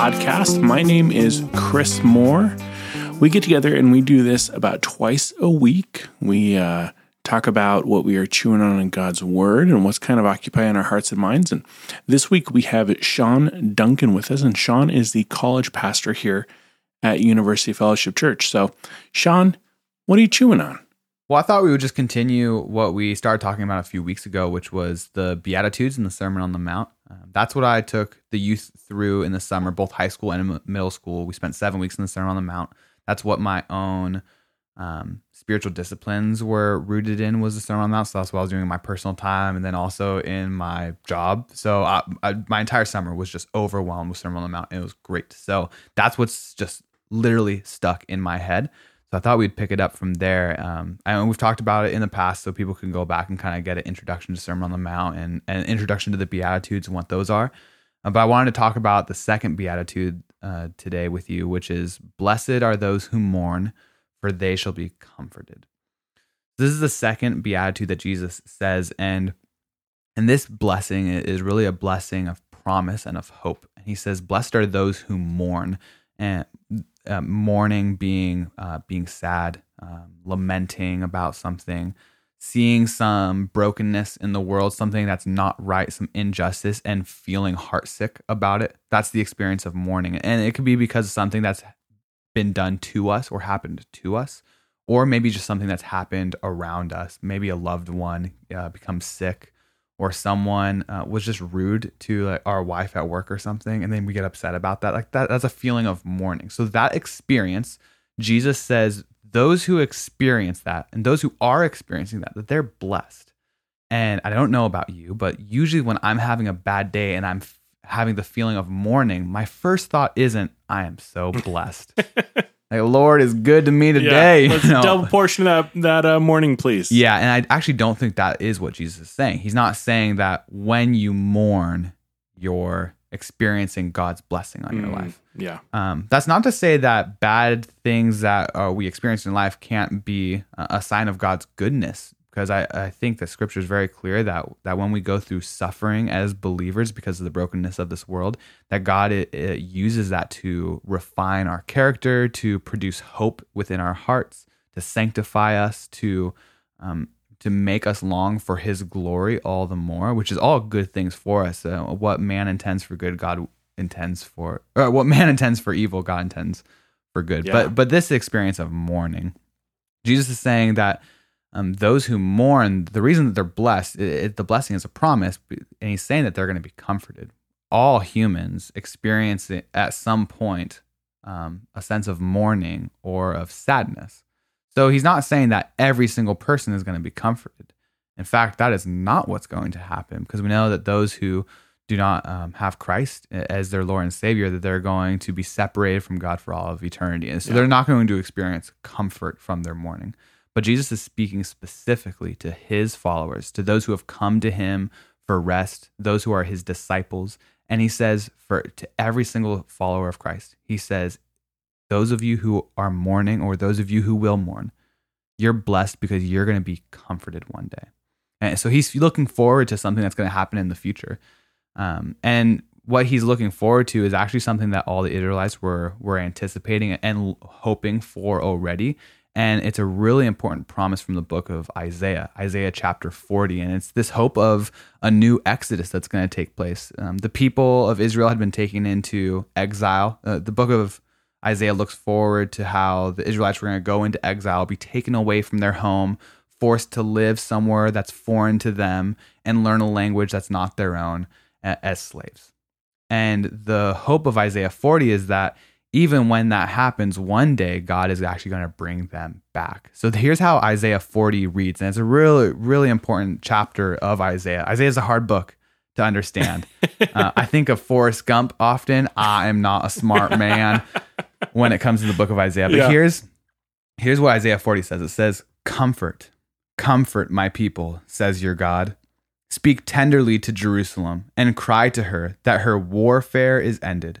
podcast. My name is Chris Moore. We get together and we do this about twice a week. We talk about what we are chewing on in God's Word and what's kind of occupying our hearts and minds. And this week we have Sean Duncan with us, and Sean is the college pastor here at University Fellowship Church. So, Sean, what are you chewing on? Well, I thought we would just continue what we started talking about a few weeks ago, which was the Beatitudes and the Sermon on the Mount. That's what I took the youth through in the summer, both high school and middle school. We spent 7 weeks in the Sermon on the Mount. That's what my own spiritual disciplines were rooted in, was the Sermon on the Mount. So that's what I was doing in my personal time and then also in my job. So my entire summer was just overwhelmed with Sermon on the Mount, and it was great. So that's what's just literally stuck in my head. So I thought we'd pick it up from there. And we've talked about it in the past, so people can go back and kind of get an introduction to Sermon on the Mount and an introduction to the Beatitudes and what those are. But I wanted to talk about the second Beatitude today with you, which is, "Blessed are those who mourn, for they shall be comforted." This is the second Beatitude that Jesus says, and this blessing is really a blessing of promise and of hope. And he says, "Blessed are those who mourn," and mourning being sad, lamenting about something, seeing some brokenness in the world, something that's not right, some injustice, and feeling heartsick about it. That's the experience of mourning. And it could be because of something that's been done to us or happened to us, or maybe just something that's happened around us. Maybe a loved one becomes sick, or someone was just rude to our wife at work or something, and then we get upset about that. That's a feeling of mourning. So that experience, Jesus says, those who experience that and those who are experiencing that they're blessed. And I don't know about you, but usually when I'm having a bad day and I'm having the feeling of mourning, my first thought isn't, I am so blessed. Like, Lord is good to me today. Yeah, let's double portion of that mourning, please. Yeah, and I actually don't think that is what Jesus is saying. He's not saying that when you mourn, you're experiencing God's blessing on your life. Yeah. That's not to say that bad things that we experience in life can't be a sign of God's goodness, because I think that Scripture is very clear that when we go through suffering as believers because of the brokenness of this world, that God it uses that to refine our character, to produce hope within our hearts, to sanctify us, to make us long for His glory all the more, which is all good things for us. What man intends for good, God intends for, or what man intends for evil, God intends for good. Yeah. But this experience of mourning, Jesus is saying that those who mourn, the reason that they're blessed, the blessing is a promise, and he's saying that they're going to be comforted. All humans experience at some point a sense of mourning or of sadness. So he's not saying that every single person is going to be comforted. In fact, that is not what's going to happen, because we know that those who do not have Christ as their Lord and Savior, that they're going to be separated from God for all of eternity. And so they're not going to experience comfort from their mourning. But Jesus is speaking specifically to his followers, to those who have come to him for rest, those who are his disciples. And he says to every single follower of Christ, he says, those of you who are mourning, or those of you who will mourn, you're blessed because you're going to be comforted one day. And so he's looking forward to something that's going to happen in the future. And what he's looking forward to is actually something that all the Israelites were anticipating and hoping for already. And it's a really important promise from the book of Isaiah, Isaiah chapter 40. And it's this hope of a new exodus that's going to take place. The people of Israel had been taken into exile. The book of Isaiah looks forward to how the Israelites were going to go into exile, be taken away from their home, forced to live somewhere that's foreign to them, and learn a language that's not their own as slaves. And the hope of Isaiah 40 is that even when that happens, one day God is actually going to bring them back. So here's how Isaiah 40 reads, and it's a really, really important chapter of Isaiah. Isaiah is a hard book to understand. I think of Forrest Gump often. I am not a smart man when it comes to the book of Isaiah. But here's what Isaiah 40 says. It says, "Comfort my people," says your God. "Speak tenderly to Jerusalem and cry to her that her warfare is ended,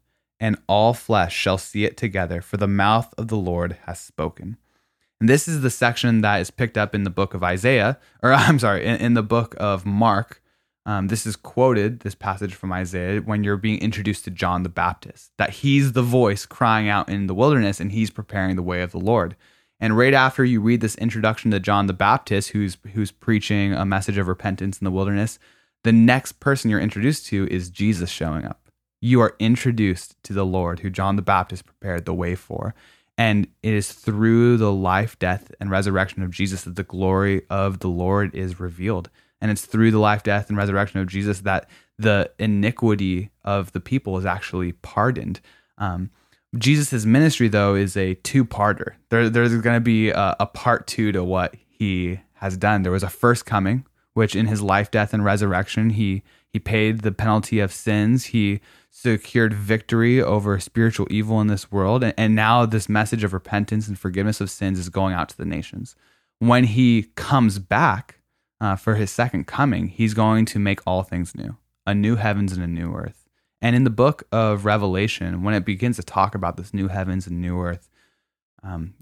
and all flesh shall see it together, for the mouth of the Lord has spoken. And this is the section that is picked up in the book of Isaiah, or I'm sorry, in the book of Mark. This is quoted, this passage from Isaiah, when you're being introduced to John the Baptist, that he's the voice crying out in the wilderness and he's preparing the way of the Lord. And right after you read this introduction to John the Baptist, who's preaching a message of repentance in the wilderness, the next person you're introduced to is Jesus showing up. You are introduced to the Lord, who John the Baptist prepared the way for. And it is through the life, death, and resurrection of Jesus that the glory of the Lord is revealed. And it's through the life, death, and resurrection of Jesus that the iniquity of the people is actually pardoned. Jesus' ministry, though, is a two-parter. There's going to be a part two to what he has done. There was a first coming, which in his life, death, and resurrection, he paid the penalty of sins. He secured victory over spiritual evil in this world. And now this message of repentance and forgiveness of sins is going out to the nations. When he comes back for his second coming, he's going to make all things new, a new heavens and a new earth. And in the book of Revelation, when it begins to talk about this new heavens and new earth,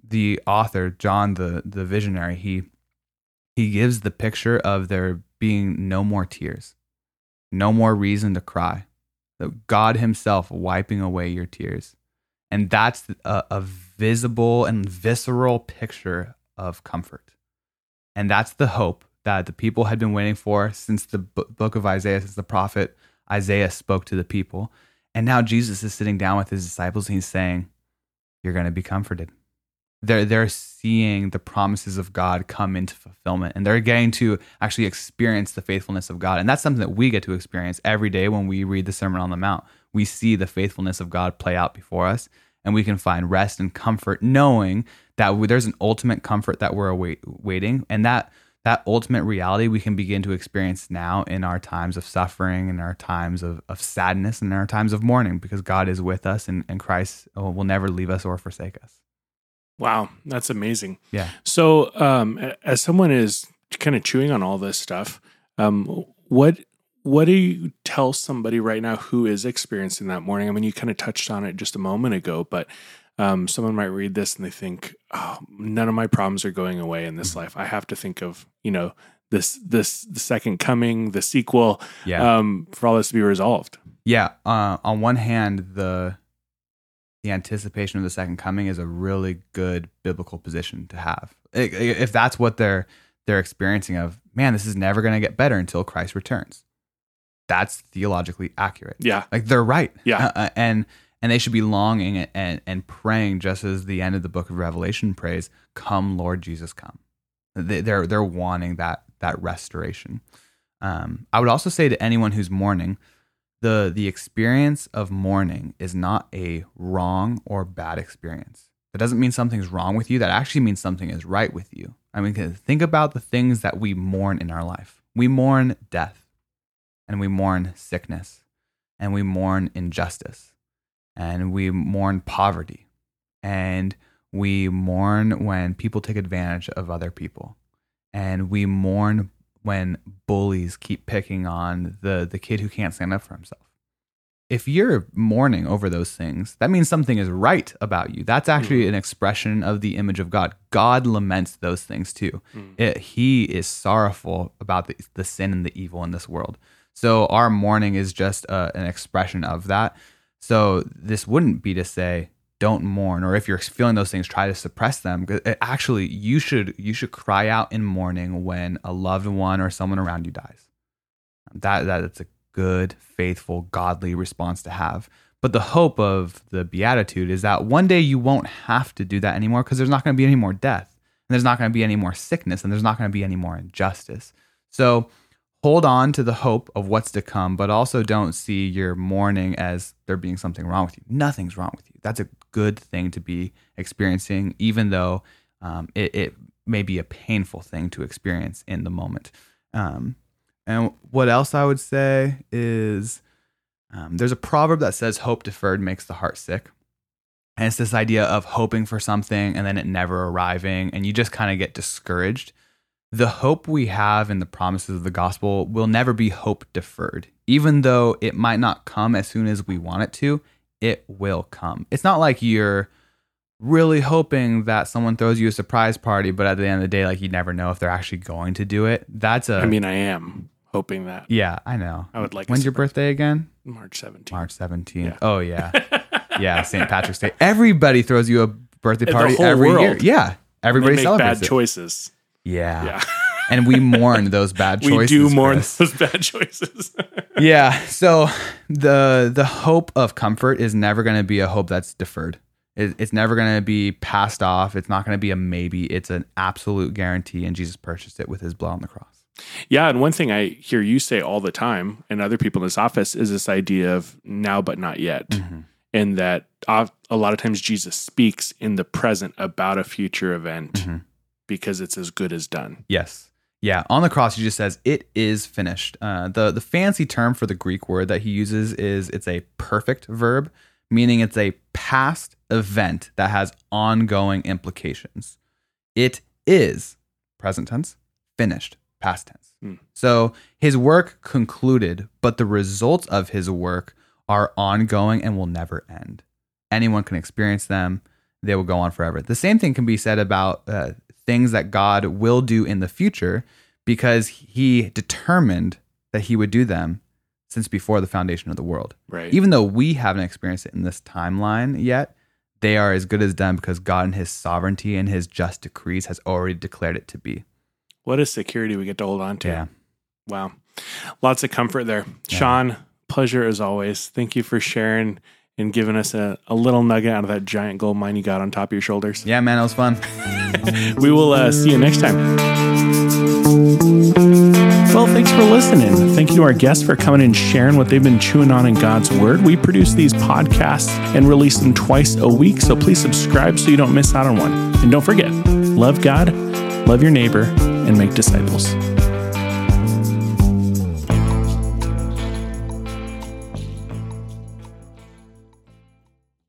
the author, John the visionary, he gives the picture of there being no more tears, no more reason to cry, that God himself wiping away your tears. And that's a visible and visceral picture of comfort. And that's the hope that the people had been waiting for since the book of Isaiah, since the prophet Isaiah spoke to the people. And now Jesus is sitting down with his disciples and he's saying, you're going to be comforted. They're seeing the promises of God come into fulfillment, and they're getting to actually experience the faithfulness of God. And that's something that we get to experience every day when we read the Sermon on the Mount. We see the faithfulness of God play out before us, and we can find rest and comfort knowing that there's an ultimate comfort that we're awaiting, and that ultimate reality we can begin to experience now in our times of suffering, in our times of sadness, and in our times of mourning, because God is with us, and Christ will never leave us or forsake us. Wow, that's amazing. Yeah. So, as someone is kind of chewing on all this stuff, what do you tell somebody right now who is experiencing that mourning? I mean, you kind of touched on it just a moment ago, but someone might read this and they think, "Oh, none of my problems are going away in this life. I have to think of, this the second coming, the sequel, for all this to be resolved." Yeah. On one hand, the anticipation of the second coming is a really good biblical position to have. If that's what they're experiencing of, man, this is never going to get better until Christ returns. That's theologically accurate. Yeah. Like they're right. Yeah. And they should be longing and praying, just as the end of the book of Revelation prays, come Lord Jesus, come. They're wanting that restoration. I would also say to anyone who's mourning, the experience of mourning is not a wrong or bad experience. That doesn't mean something's wrong with you. That actually means something is right with you. I mean, think about the things that we mourn in our life. We mourn death, and we mourn sickness, and we mourn injustice, and we mourn poverty, and we mourn when people take advantage of other people, and we mourn when bullies keep picking on the kid who can't stand up for himself. If you're mourning over those things, that means something is right about you. That's actually an expression of the image of God. God laments those things too. He is sorrowful about the sin and the evil in this world. So our mourning is just an expression of that. So this wouldn't be to say, don't mourn, or if you're feeling those things, try to suppress them. Actually, you should cry out in mourning when a loved one or someone around you dies. That's a good, faithful, godly response to have. But the hope of the Beatitude is that one day you won't have to do that anymore, because there's not going to be any more death, and there's not going to be any more sickness, and there's not going to be any more injustice. So hold on to the hope of what's to come, but also don't see your mourning as there being something wrong with you. Nothing's wrong with you. That's a good thing to be experiencing, even though it may be a painful thing to experience in the moment. And what else I would say is there's a proverb that says hope deferred makes the heart sick. And it's this idea of hoping for something and then it never arriving, and you just kind of get discouraged. The hope we have in the promises of the gospel will never be hope deferred. Even though it might not come as soon as we want it to, it will come. It's not like you're really hoping that someone throws you a surprise party, but at the end of the day, like, you never know if they're actually going to do it. I am hoping that. Yeah, I know. I would like. When's your birthday again? March 17th. Yeah. Oh yeah. Yeah, St. Patrick's Day. Everybody throws you a birthday party every year. Yeah. Everybody celebrates. Bad choices. Yeah. And we mourn those bad choices. We do mourn those bad choices. Yeah. So the hope of comfort is never going to be a hope that's deferred. It's never going to be passed off. It's not going to be a maybe. It's an absolute guarantee, and Jesus purchased it with his blood on the cross. Yeah, and one thing I hear you say all the time, and other people in this office, is this idea of now but not yet, mm-hmm. and that a lot of times Jesus speaks in the present about a future event mm-hmm. because it's as good as done. Yes. Yeah, on the cross, he just says, it is finished. The fancy term for the Greek word that he uses is it's a perfect verb, meaning it's a past event that has ongoing implications. It is, present tense, finished, past tense. Mm. So his work concluded, but the results of his work are ongoing and will never end. Anyone can experience them. They will go on forever. The same thing can be said about things that God will do in the future, because he determined that he would do them since before the foundation of the world. Right. Even though we haven't experienced it in this timeline yet, they are as good as done because God in his sovereignty and his just decrees has already declared it to be. What a security we get to hold on to. Yeah. Wow. Lots of comfort there. Yeah. Sean, pleasure as always. Thank you for sharing and giving us a little nugget out of that giant gold mine you got on top of your shoulders. Yeah, man, it was fun. We will see you next time. Well, thanks for listening. Thank you to our guests for coming and sharing what they've been chewing on in God's Word. We produce these podcasts and release them twice a week, so please subscribe so you don't miss out on one. And don't forget, love God, love your neighbor, and make disciples.